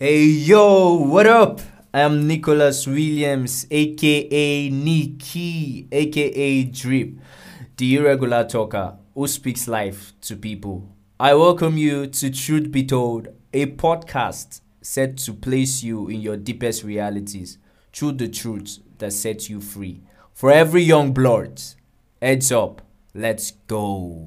Hey yo, what up? I'm Nicholas Williams, aka Nikki, aka Drip, the irregular talker who speaks life to people. I welcome you to Truth Be Told, a podcast set to place you in your deepest realities through the truth that sets you free. For every young blood, heads up, let's go.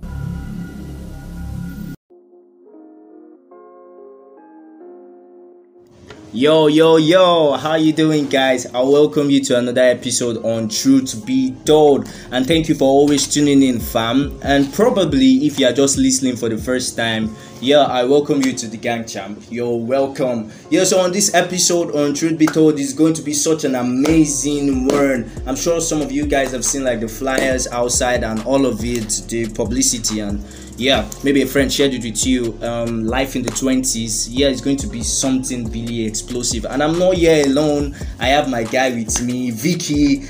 Yo, how you doing, guys? I welcome you to another episode on Truth Be Told, and thank you for always tuning in, fam. And probably if you are just listening for the first time, yeah, I welcome you to the gang, champ. You're welcome. Yeah, so on this episode on Truth Be Told is going to be such an amazing one. I'm sure some of you guys have seen like the flyers outside and all of it, the publicity, and yeah, maybe a friend shared it with you. Life in the 20s. Yeah, it's going to be something really explosive. And I'm not here alone. I have my guy with me, Vicky,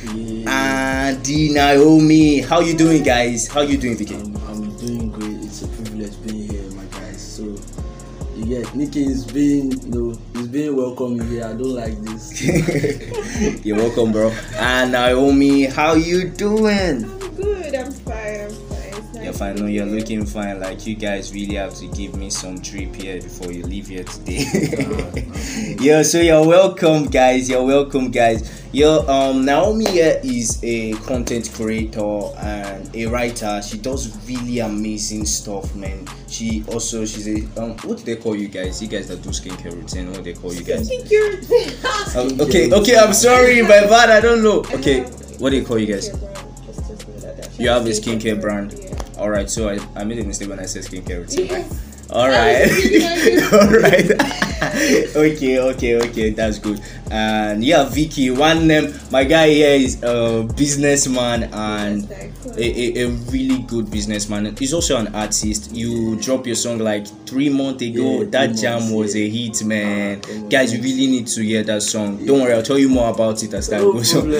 and the Naomi. How you doing, guys? How you doing, Vicky? I'm doing great. It's a privilege being here, my guys. So yeah, Nikki is being, he's being welcome here. I don't like this. You're welcome, bro. And Naomi, how you doing? I'm good. I'm fine. If I know you're looking fine, like you guys really have to give me some trip here before you leave here today. Yeah, so you're welcome guys. Naomi here is a content creator and a writer. She does really amazing stuff, man. She's a what do they call you guys? You guys that do skincare routine, what do they call you guys? Okay, I'm sorry, my bad, I don't know. Okay, what do you call you guys? You have a skincare brand. All right, so I made a mistake when I said skincare routine. Yes. All right, all right. Okay. That's good. And yeah, Vicky, one name. My guy here is a businessman and a really good businessman. He's also an artist. You dropped your song like 3 months ago. That jam was a hit, man. Guys, you really need to hear that song. Don't worry, I'll tell you more about it as time goes on.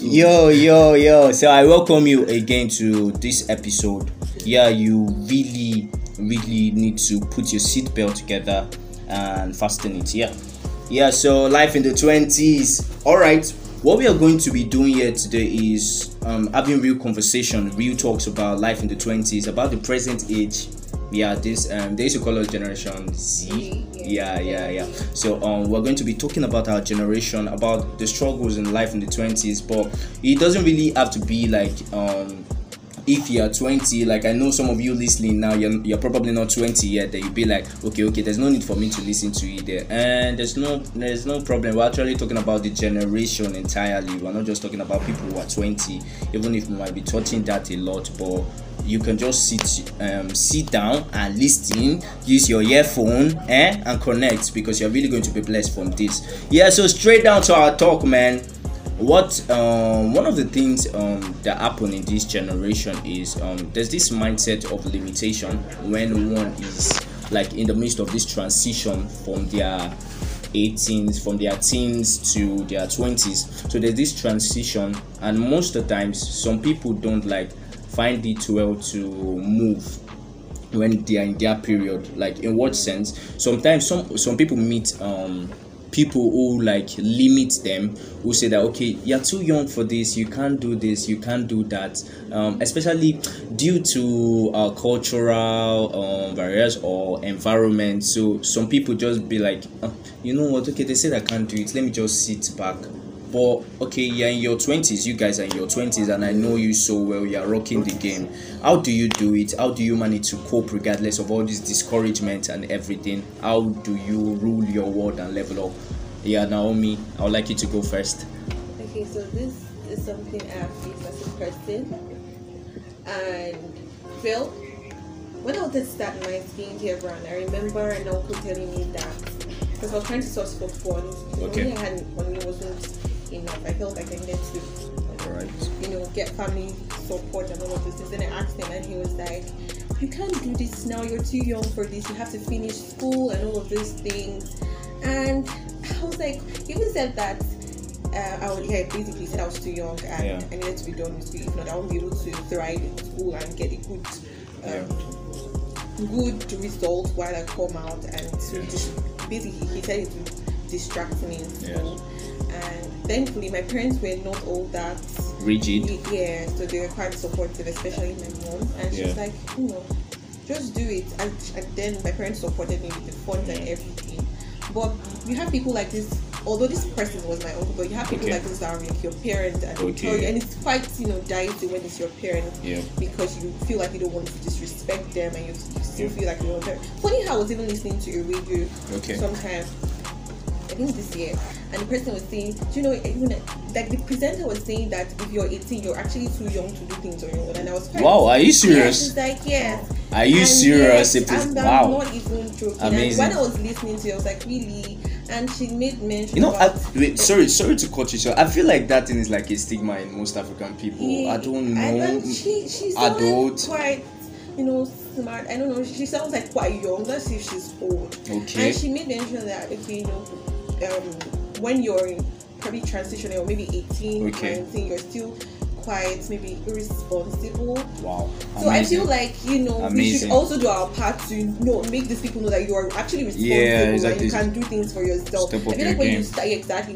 Yo. So I welcome you again to this episode. Yeah, you really need to put your seatbelt together and fasten it. Yeah, so life in the 20s. All right, what we are going to be doing here today is having real conversation, real talks about life in the 20s, about the present age. Yeah, this they used to call us Generation Z. Yeah. So we're going to be talking about our generation, about the struggles in life in the 20s, but it doesn't really have to be like if you're 20, like I know some of you listening now, you're probably not 20 yet, that you'll be like, okay, there's no need for me to listen to it there. And there's no problem. We're actually talking about the generation entirely. We're not just talking about people who are 20, even if we might be touching that a lot, but you can just sit down and listen, use your earphone and connect, because you're really going to be blessed from this. Yeah, so straight down to our talk, man. What one of the things that happen in this generation is there's this mindset of limitation when one is like in the midst of this transition from their 18s, from their teens to their 20s. So there's this transition, and most of the times some people don't like find it well to move when they are in their period. Like in what sense? Sometimes some people meet people who like limit them, who say that okay, you're too young for this, you can't do this, you can't do that, especially due to cultural barriers or environment. So some people just be like, you know what, okay, they said I can't do it, let me just sit back. But okay, you're in your 20s, you guys are in your 20s, and I know you so well, you're rocking the game. How do you do it? How do you manage to cope regardless of all this discouragement and everything? How do you rule your world and level up? Yeah, Naomi, I would like you to go first. Okay, so this is something I have faced as a person and felt. When I was at starting my skincare brand, I remember an uncle telling me that, because I was trying to source for funds, okay, I had money wasn't enough. I felt like I needed to, get family support and all of this. Then I asked him, and he was like, "You can't do this now. You're too young for this. You have to finish school and all of these things." And I was like, he even said that basically said I was too young and I needed to be done with school. If not, I won't be able to thrive in school and get a good result while I come out and basically he said it would distract me in school. Yes. And thankfully my parents were not all that rigid. Yeah, so they were quite supportive, especially my mom. And she's like, you know, just do it. And then my parents supported me with the funds and everything. But you have people like this, although this person was my uncle, but you have people like this that are like your parent and they tell you, and it's quite, you know, dicey when it's your parent because you feel like you don't want to disrespect them and you still feel like you want them. Funny how I was even listening to a radio sometime, I think this year, and the person was saying, do you know, like the presenter was saying that if you're 18, you're actually too young to do things on your own. And I was quite, wow, are you serious? Yeah, like, are you serious? I'm not even joking. Amazing. And when I was listening to it, I was like, really? And she made mention. You know, sorry to cut you short. I feel like that thing is like a stigma in most African people. I don't know. And she's quite, you know, smart. I don't know. She sounds like quite young. Let's see if she's old. Okay. And she made mention that, okay, you know, when you're probably transitioning or maybe 18, 19, you're still quite maybe irresponsible. Wow. Amazing. So I feel like, you know, we should also do our part to make these people know that you are actually responsible and you can do things for yourself. I feel like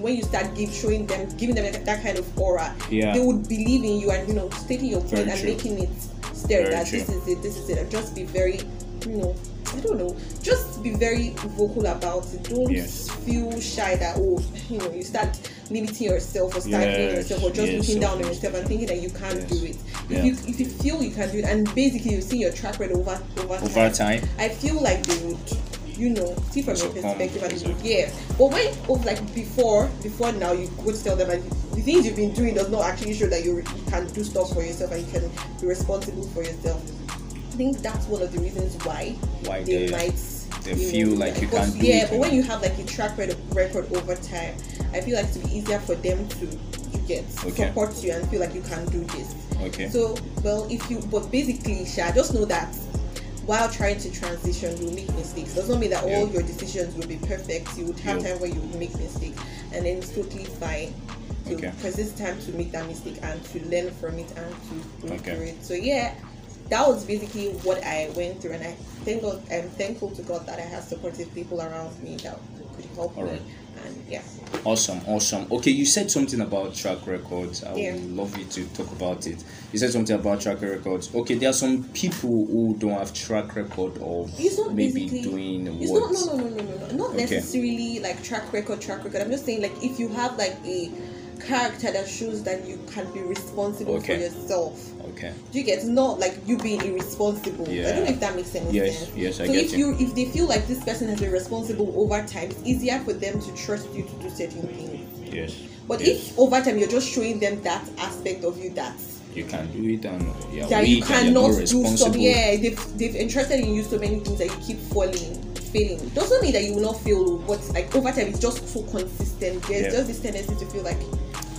when you start giving them that kind of aura, they would believe in you and, you know, stating your point and making it clear that this is it. And just be very, you know, I don't know, just be very vocal about it. Don't feel shy that, oh, you know, you start limiting yourself or stifling yourself or just looking down on yourself and thinking that you can't do it. If you feel you can do it, and basically you see your track record over time, I feel like they would, you know, see from your perspective and you would, but when, like before now, you would tell them and the things you've been doing does not actually show that you can do stuff for yourself and you can be responsible for yourself. I think that's one of the reasons why they feel like you can't do it. But when you have like a track record over time, I feel like it's easier for them to get support you and feel like you can do this. Okay. So but basically, Sha, just know that while trying to transition, you'll make mistakes. Does not mean that all your decisions will be perfect. You would have time where you would make mistakes, and then it's totally fine. So because it's time to make that mistake and to learn from it and to go through it. So that was basically what I went through, and I'm thankful to God that I have supportive people around me that could help me. And awesome. Okay, you said something about track records. I would love you to talk about it. You said something about track records. Okay, there are some people who don't have track record of maybe doing what? Not necessarily like track record. I'm just saying, like, if you have like a character that shows that you can be responsible for yourself. Okay. Do you get not like you being irresponsible? Yeah. I don't know if that makes sense. Yes, I get you. If they feel like this person has been responsible over time, it's easier for them to trust you to do certain things. Yes. But if over time you're just showing them that aspect of you that you can do it and you cannot do something. Yeah, they've entrusted in you so many things that you keep failing. It doesn't mean that you will not fail, but like over time it's just so consistent. There's just this tendency to feel like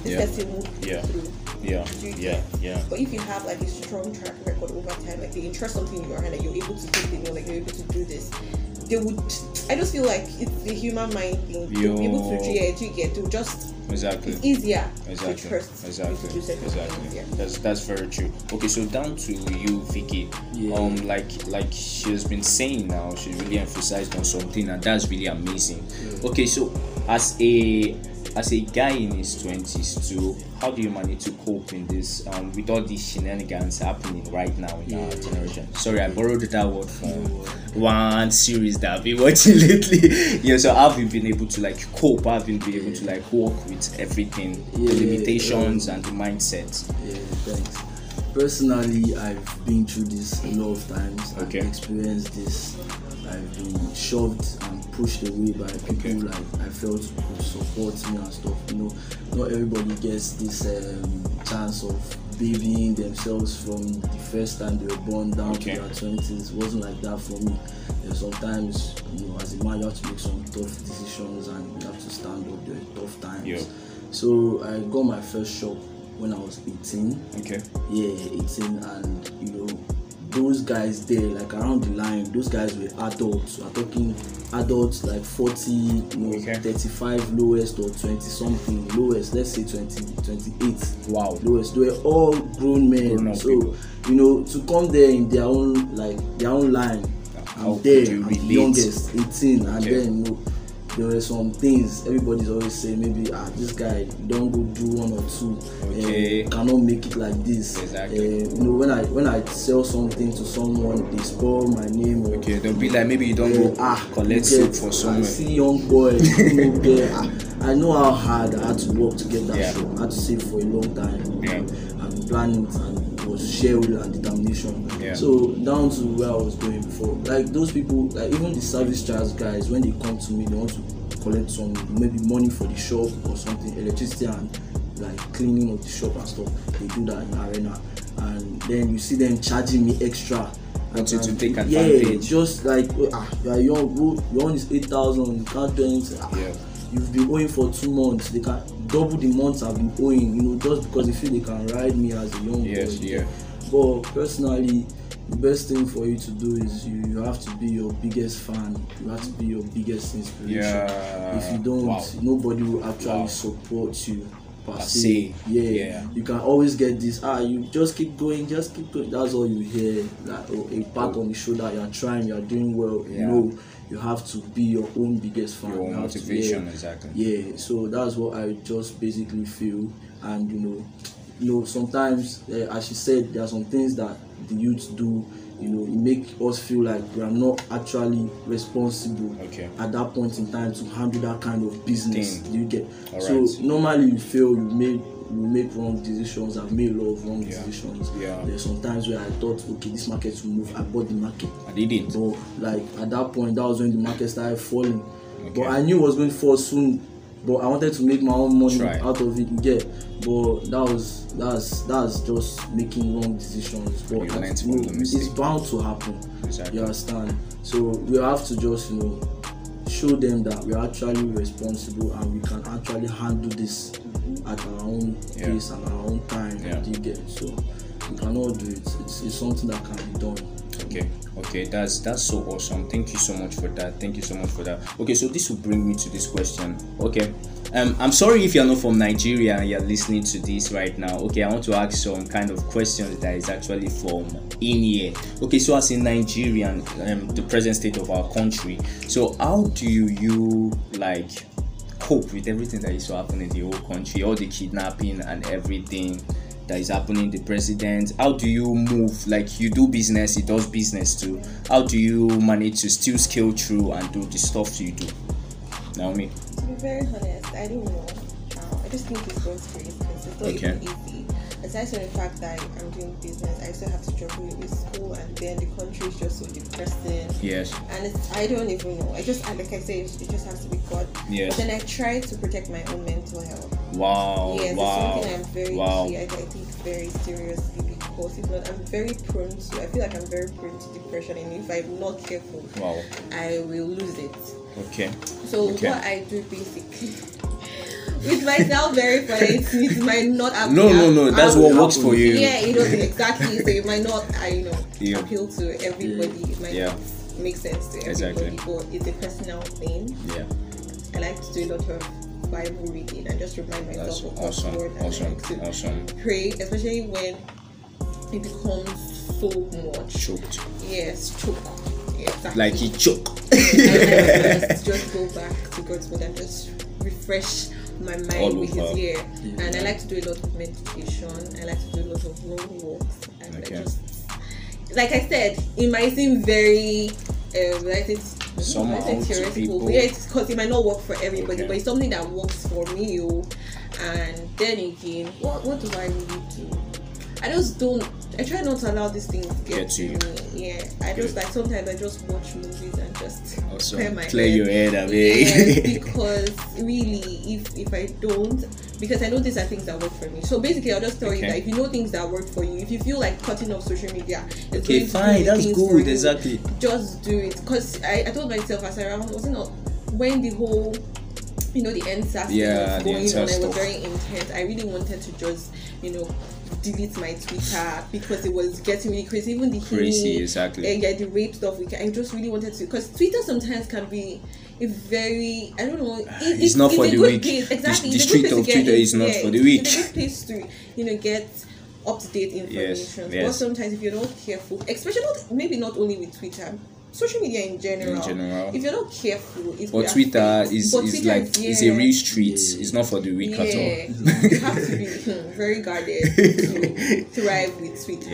this person will through. But if you have like a strong track record over time, like they entrust something in your hand and you're able to do things, like you're able to do this, they would. I just feel like it's the human mind thing. You're able to do just. Exactly. It's easier. Exactly. To trust. Exactly. Exactly. Yeah. That's very true. Okay, so down to you, Vicky. Yeah. Like she has been saying now, she really emphasized on something, and that's really amazing. Yeah. Okay, so as a guy in his 20s too, how do you manage to cope in this with all these shenanigans happening right now in our generation? Sorry, I borrowed that word from one series that I've been watching lately. So have you been able to like cope? Have you been able to like work with everything, the limitations and the mindset? Yeah, thanks. Personally, I've been through this a lot of times. I've experienced this. I've been shoved and pushed away by people I felt could support me and stuff. You know, not everybody gets this chance of babying themselves from the first time they were born down to their 20s. It wasn't like that for me. Sometimes, you know, as a man, you have to make some tough decisions and you have to stand up during tough times. Yeah. So I got my first shop when I was 18. Okay. Yeah, 18, and you know, those guys there, like around the line, those guys were adults. So I'm talking adults like 40, you know, 35 lowest, or 20 something lowest, let's say 28. Wow. Lowest. They were all grown men. Grown people. You know, to come there in their own line. I'm there, I'm the youngest, 18, and then you know, there were some things everybody's always saying, maybe this guy don't go do one or two, cannot make it like this. Exactly. You know, when I sell something to someone, they spoil my name. Or, they'll be like, maybe you don't go collect it for someone. I see young boy, you know, I know how hard I had to work to get that show. I had to save for a long time. Yeah. And plan it and it was sheer will and determination. Yeah. So down to where I was going before. Like those people, like even the service charge guys, when they come to me, they want to collect some maybe money for the shop or something, electricity and like cleaning of the shop and stuff. They do that in Arena. And then you see them charging me extra. You to take advantage. Yeah, just like your own is 8,000, you can't do anything. You've been owing for 2 months. They can double the months I've been owing, you know, just because they feel they can ride me as a young boy. But personally, the best thing for you to do is you have to be your biggest fan. You have to be your biggest inspiration. Yeah. If you don't, nobody will actually support you. Per se. You can always get this. You just keep going. That's all you hear. Like a pat on the shoulder. You're trying. You're doing well. Yeah. You know, you have to be your own biggest fan. Your own motivation, exactly. Yeah. So that's what I just basically feel. And you know, sometimes, as she said, there are some things that the youths do. You know, it makes us feel like we are not actually responsible at that point in time to handle that kind of business. You get normally you feel you make wrong decisions. I've made a lot of wrong decisions. There's some times where I thought, this market will move. I bought the market. I didn't. But like at that point, that was when the market started falling. But I knew it was going to fall soon. But I wanted to make my own money out of it. But that's just making wrong decisions. But it's bound to happen. Exactly. You understand? So we have to just show them that we are actually responsible and we can actually handle this at our own pace and our own time. You get? So we cannot do it. It's something that can be done. Okay, that's so awesome. Thank you so much for that. Okay, so this will bring me to this question. I'm sorry if you're not from Nigeria and you're listening to this right now. I want to ask some kind of questions that is actually from in here. So as in Nigerian, the present state of our country, so how do you like cope with everything that is happening in the whole country, all the kidnapping and everything that is happening, the president? How do you move? Like, you do business, it does business too. How do you manage to still scale through and do the stuff you do? Naomi? To be very honest, I don't know. I just think it's God's grace because it's not even easy. Aside from the fact that I'm doing business, I still have to juggle with school, and then the country is just so depressing. Yes. And I don't even know. It just has to be God. Yes. But then I try to protect my own mental health. Wow. Yes, it's something I'm very key. I think very seriously because if not, I feel like I'm very prone to depression, and if I'm not careful, I will lose it. Okay. So what I do basically, which might sound very funny, it might not happen. No, that's what works for you. Yeah, it doesn't exactly. So it might not, appeal to everybody. It might not make sense to everybody. Exactly. But it's a personal thing. Yeah. I like to do a lot of Bible reading and just remind myself of God's word and awesome. Pray, especially when it becomes so much. Choked. Yes, choked. Exactly. Like he choke. Just go back to God's word and just refresh my mind with his ear. Mm-hmm. And I like to do a lot of meditation. I like to do a lot of long walks. And like I said, it might seem very theoretical. Yeah, it's because it might not work for everybody, but it's something that works for me. And then again, what do I really do? I try not to allow these things get to you. Just like sometimes I just watch movies and just clear your head away. Because really if I don't, because I know these are things that work for me. So basically I'll just tell you that if you know things that work for you, if you feel like cutting off social media, it's okay, fine, that's good, exactly. Just do it. Because I told myself as I was when the whole the NSAS was going on, I was very intense. I really wanted to just, delete my Twitter because it was getting really crazy. Even the crazy, exactly. The rape stuff. I just really wanted to, because Twitter sometimes can be a very, I don't know. It's not for the weak. Exactly. The street of Twitter is not for the weak. It's a good place to, get up to date information. But sometimes if you're not careful, especially maybe not only with Twitter, social media in general. If you're not careful, or Twitter is like it's a real street. It's not for the weak at all. You have to be very guarded to thrive with Twitter.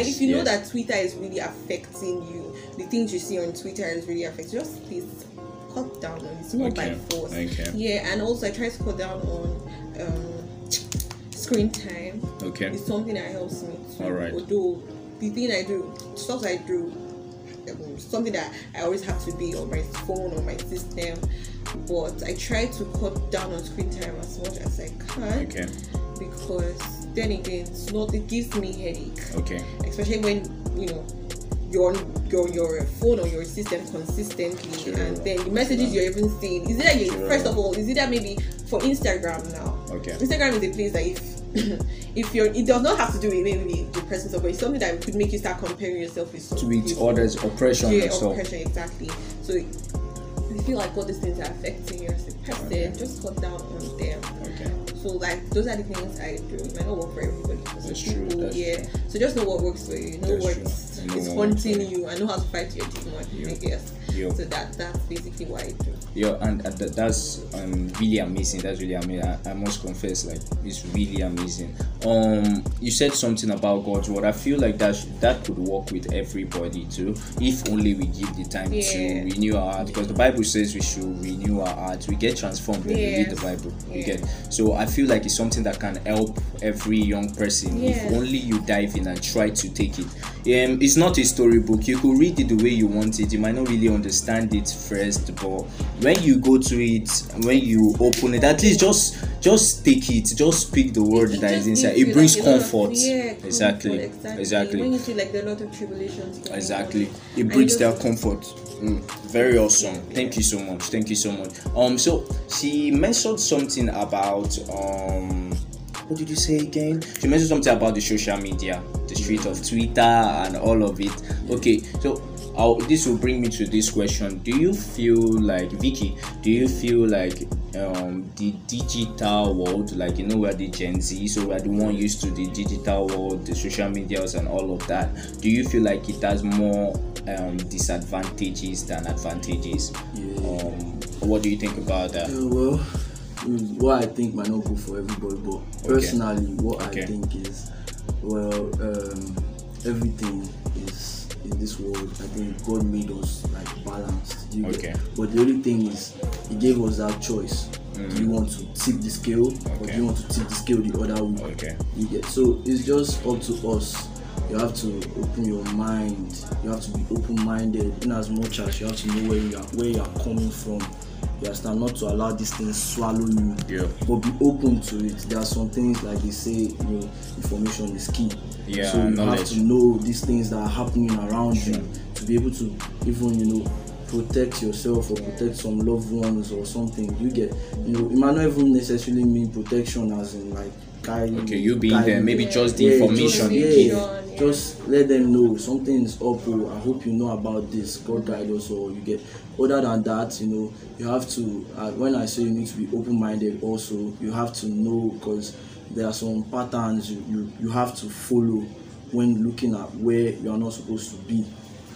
If you know that Twitter is really affecting you, the things you see on Twitter is really affecting you, just please cut down on it. It's not by force. Yeah, and also I try to cut down on screen time. It's something that helps me. Although the thing I do, stuff I do, something that I always have to be on my phone or my system, but I try to cut down on screen time as much as I can, because then again it gives me headache, especially when you know you're on your phone or your system consistently, and then the messages you're even seeing, is it that first of all, is it that maybe for Instagram now, Instagram is a place that if you're, it does not have to do with maybe the presence of, but it's something that could make you start comparing yourself with others, oppression, oppression, exactly. So if you feel like all these things are affecting you as a person, just cut down on them. So like those are the things I do. It might not work for everybody. That's true. So just know what works for you. Know what is haunting you, and know how to fight your demon. I guess. So that's basically what I do. And that's really amazing. That's really amazing. I must confess, like it's really amazing. You said something about God's word. I feel like that could work with everybody too, if only we give the time to renew our heart. Because the Bible says we should renew our hearts. We get transformed when we read the Bible. So I feel like it's something that can help every young person if only you dive in and try to take it. It's not a storybook. You could read it the way you want it. You might not really understand it first, but when you go to it, when you open it, at least just take it. Just speak the word that is inside. It brings like comfort. Exactly. When you see like a lot of tribulations. It brings their comfort. Very awesome. Thank you so much. So she mentioned something about what did you say again? She mentioned something about the social media, the street of Twitter and all of it. So this will bring me to this question. Do you feel like, Vicky, the digital world, like, you know, we're the Gen Z, so we're the one used to the digital world, the social medias and all of that. Do you feel like it has more disadvantages than advantages? What do you think about that? Well, what I think might not go for everybody, but personally what I think is, everything is in this world. I think God made us like balanced. But the only thing is, He gave us that choice. Do you want to tip the scale, or do you want to tip the scale the other way? So it's just up to us. You have to open your mind. You have to be open-minded. In as much as you have to know where you are coming from. You understand, not to allow these things swallow you, but be open to it. There are some things, like they say, information is key. So you have to know these things that are happening around you to be able to even protect yourself or protect some loved ones or something. You get, it might not even necessarily mean protection as in like guiding. You being there, maybe just the information. Just let them know something is up. I hope you know about this. God guide us. Or you get. Other than that, you have to. When I say you need to be open-minded, also you have to know, because there are some patterns you have to follow when looking at where you are not supposed to be.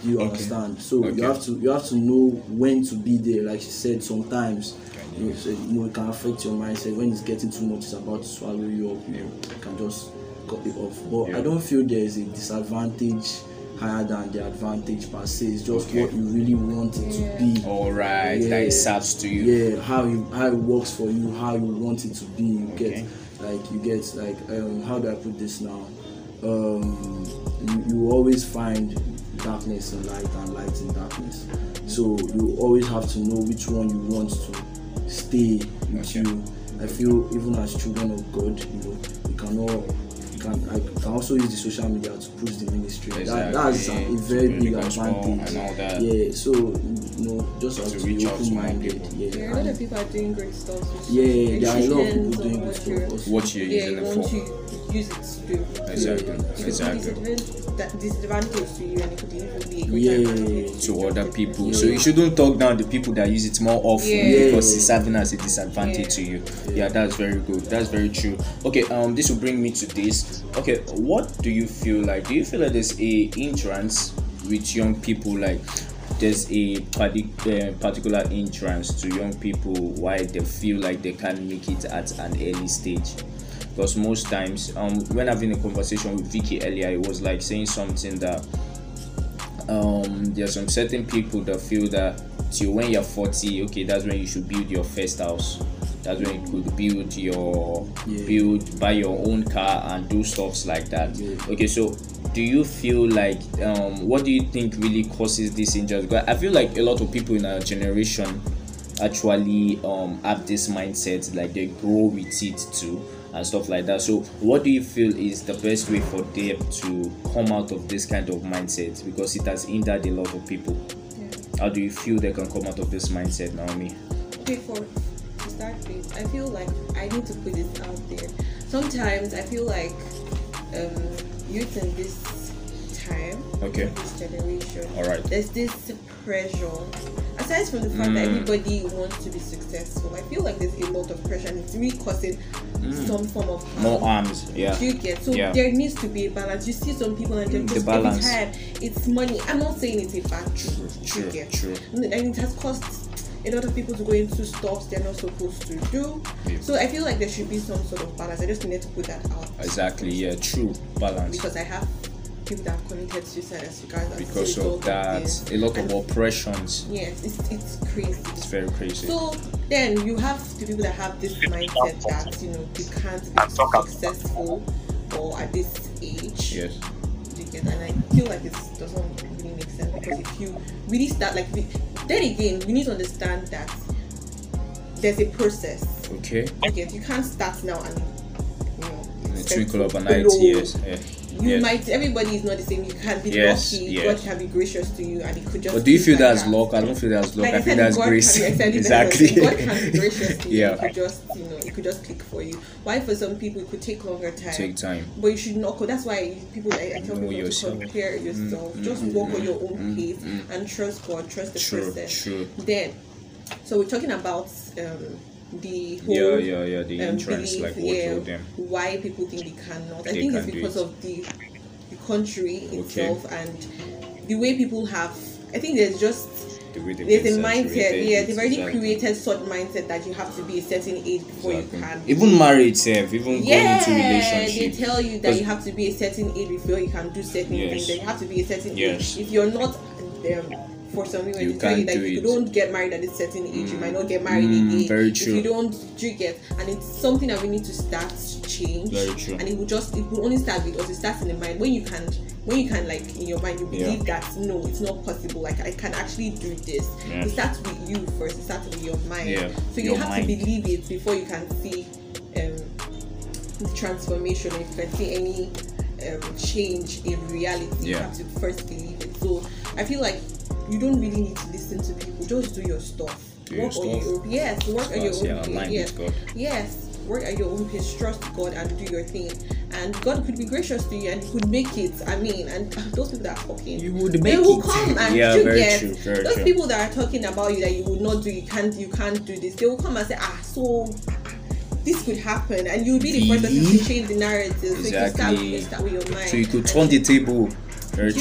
Do you understand? So you have to know when to be there. Like she said, sometimes it can affect your mindset. When it's getting too much, it's about to swallow you up. You can just cut it off. But I don't feel there is a disadvantage higher than the advantage per se. It's just what you really want it to be. Alright, that it serves to you. How it works for you, how you want it to be. You get like how do I put this now? You always find darkness in light and light in darkness. So you always have to know which one you want to stay with you. I feel even as children of God, we cannot. I can also use the social media to push the ministry. That's a very big advantage. So just have to be open-minded. A lot of people are doing great stuff. There are a lot of people doing good stuff. What you're using it for. Use it to do. Exactly. That disadvantage to you, and it could even be to other people. So you shouldn't talk down the people that use it more often because it's serving as a disadvantage to you. That's very good. That's very true. This will bring me to this. What do you feel like? Do you feel like there's a hindrance with young people? Like, there's a particular entrance to young people why they feel like they can't make it at an early stage. Because most times, when having a conversation with Vicky earlier, it was like saying something that there are some certain people that feel that till when you're 40, okay, that's when you should build your first house. That's when you could build your buy your own car and do stuffs like that. Yeah. Okay, so do you feel like what do you think really causes this injustice? I feel like a lot of people in our generation actually have this mindset, like they grow with it too and stuff like that. So what do you feel is the best way for them to come out of this kind of mindset, because it has hindered a lot of people? Yeah. How do you feel they can come out of this mindset, Naomi? Okay, to start with, I feel like I need to put this out there. Sometimes I feel like youth in this time, okay, in this generation, all right, there's this pressure. Aside from the fact that everybody wants to be successful, I feel like there's a lot of pressure, and it's really causing some form of harm. More arms, yeah. Do you get? So there needs to be a balance. You see some people and they're just every time it's money. I'm not saying it's a bad thing. True. And it has caused a lot of people to go into stuff they're not supposed to do. Yeah. So I feel like there should be some sort of balance. I just need to put that out. Exactly, yeah, true balance. Because I have people that have committed suicide as regards because of that, a lot of oppressions. Yes, it's crazy. It's very crazy. So then you have the people that have this mindset that, you know, you can't be successful or at this age. Yes. And I feel like it doesn't really make sense, because if you really start like then again, you need to understand that there's a process. Okay. Again, you can't start now and in a trickle of an idea. Everybody is not the same. You can be lucky. God can be gracious to you, and it could just. But do you feel like that's luck? I don't feel that's luck. Like I feel that's grace. Exactly. God can be gracious to you. It could just, it could just click for you. Why for some people it could take longer time. Take time. But you should not. That's why people. I tell people to compare yourself. Just walk on your own pace and trust God. Trust the process. True. Then, so we're talking about the whole the entrance belief, like what told them why people think they cannot. I think it's because of the country itself and the way people have. I think there's just there's a mindset. They've already created such mindset that you have to be a certain age before you can even marry itself, even go into relationship. They tell you that you have to be a certain age before you can do certain things. That you have to be a certain age. If you're not for some reason, they tell you that if you don't get married at a certain age, you might not get married again. Very true. If you don't drink it, and it's something that we need to start to change. Very true. And it will only start with us. It starts in the mind. When you can, like in your mind, you believe that no, it's not possible. Like I can actually do this. Yeah. It starts with you first. It starts with your mind. Yeah. So you have to believe it before you can see the transformation. If you can see any change in reality, you have to first believe it. So I feel like you don't really need to listen to people. Just do your stuff. Work at your own pace. Work at your own pace. Trust God and do your thing. And God could be gracious to you and you could make it. I mean, and those people that are talking, they will come and those people that are talking about you that you will not do, you can't do this. They will come and say, this could happen, and you'll be the person to change the narrative. So you start with your mind. So you could turn the table. Very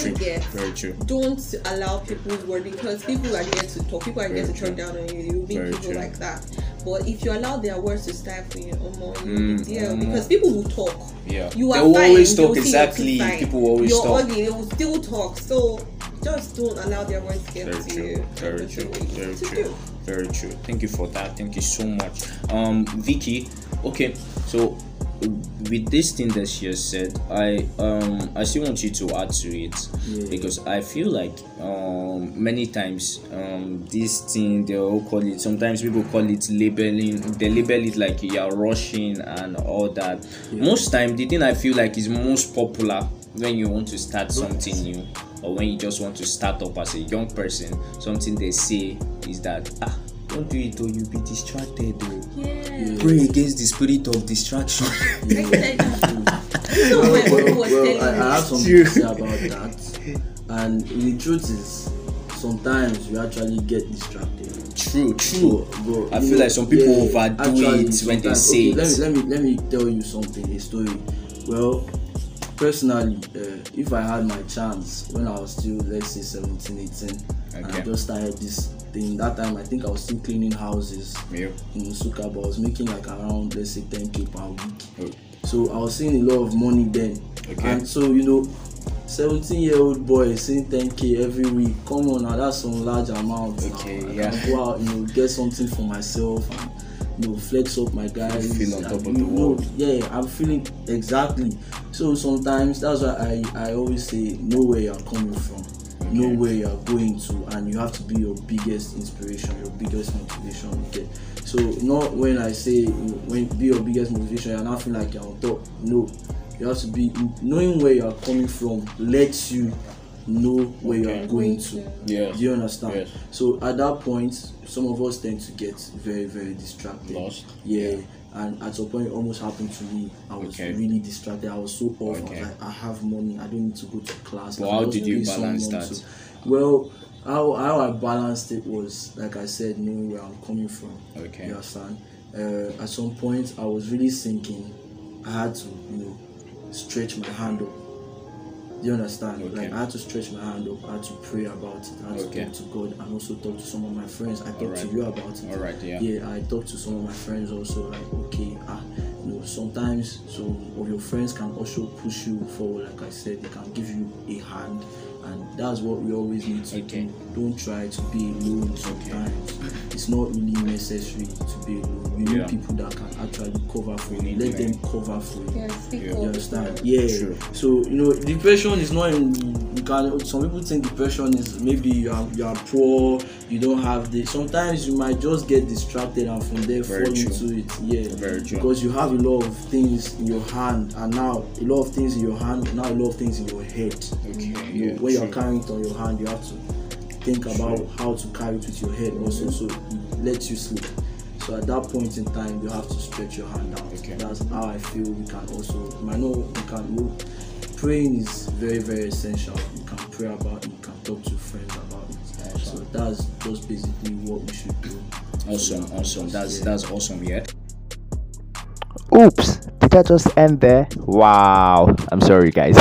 true. Don't allow people's word, because people are there to talk. People are there to talk down on you. You'll be people like that. But if you allow their words to stifle you, you'll be there, because people will talk. Yeah. You are always talk. Exactly. People always talk. You're ugly. They will still talk. So just don't allow their words to get to you. Very true. Thank you for that. Thank you so much, Vicky. Okay, so with this thing that she has said, I still want you to add to it, because I feel like many times this thing they all call it. Sometimes people call it labeling. They label it like you are rushing and all that. Yeah. Most time, the thing I feel like is most popular when you want to start something new, or when you just want to start up as a young person. Something they say is that don't do it or you'll be distracted. Pray against the spirit of distraction. I have something to say about that. And the truth is, sometimes you actually get distracted. True. Bro, I feel like some people overdo it when they say it. Let me tell you something, a story. Well, personally, if I had my chance when I was still, let's say, 17, 18, okay, and I just started this thing, that time I think I was still cleaning houses, yep, in Nsuka, but I was making like around, let's say, 10k per week. Oh. So I was seeing a lot of money then. Okay. And so, you know, 17-year-old boy saying 10k every week, come on now, that's some large amount. Okay, now. Yeah. I can go out, you know, get something for myself, and, you know, flex up my guys. Feel on top of the world. Yeah, I'm feeling exactly. So sometimes that's why I always say, know where you're coming from, okay, know where you're going to, and you have to be your biggest inspiration, your biggest motivation. Okay. So not when I say when be your biggest motivation, you're not feeling like you're on top. No, you have to be knowing where you're coming from. Lets you know where, okay, you're going to. Yeah. Do you understand? Yes. So at that point, some of us tend to get very, very distracted. Lost. Yeah. Yeah. And at some point, it almost happened to me. I was, okay, really distracted. I was so off. Okay. I was like, I have money. I don't need to go to class. Well, how did you balance that? To... Well, how I balanced it was, like I said, knowing where I'm coming from. Okay. You understand? At some point, I was really sinking. I had to, you know, stretch my hand up. You understand? Okay. Like I had to stretch my hand up. I had to pray about it. I had, okay, to talk to God and also talk to some of my friends. I talked, right, to you about it. All right, yeah. Yeah, I talked to some of my friends also. Like, okay, you know, sometimes some of your friends can also push you forward. Like I said, they can give you a hand, and that's what we always need to, okay, do. Don't try to be alone sometimes. Okay. It's not really necessary to be alone. We need, yeah, people that can actually cover for you. Let them cover for you. Yes, you understand? Yeah. Sure. So, you know, depression is not in, you can, some people think depression is maybe you are poor, you don't have this. Sometimes you might just get distracted and from there fall into it. Yeah. Very true. Because you have a lot of things in your hand, and now a lot of things in your hand, now a lot of things in your head. Okay. You, yeah, when you're carrying it on your hand, you have to think about, sure, how to carry it with your head also, so it lets you sleep. So at that point in time, you have to stretch your hand out. Okay. That's how I feel. We can also, I know we can look. Praying is very, very essential. You can pray about it. You can talk to friends about it. Awesome. So that's just basically what we should do. Awesome, so awesome. That's awesome. Yeah. Oops, did I just end there? Wow, I'm sorry guys.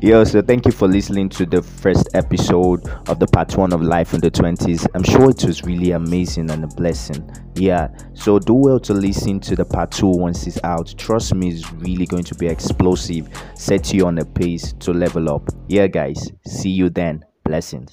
Yo, so thank you for listening to the first episode of the part 1 of Life in the 20s. I'm sure it was really amazing and a blessing. Yeah, so do well to listen to the part 2 once it's out. Trust me, it's really going to be explosive. Set you on a pace to level up. Yeah guys, see you then. Blessings.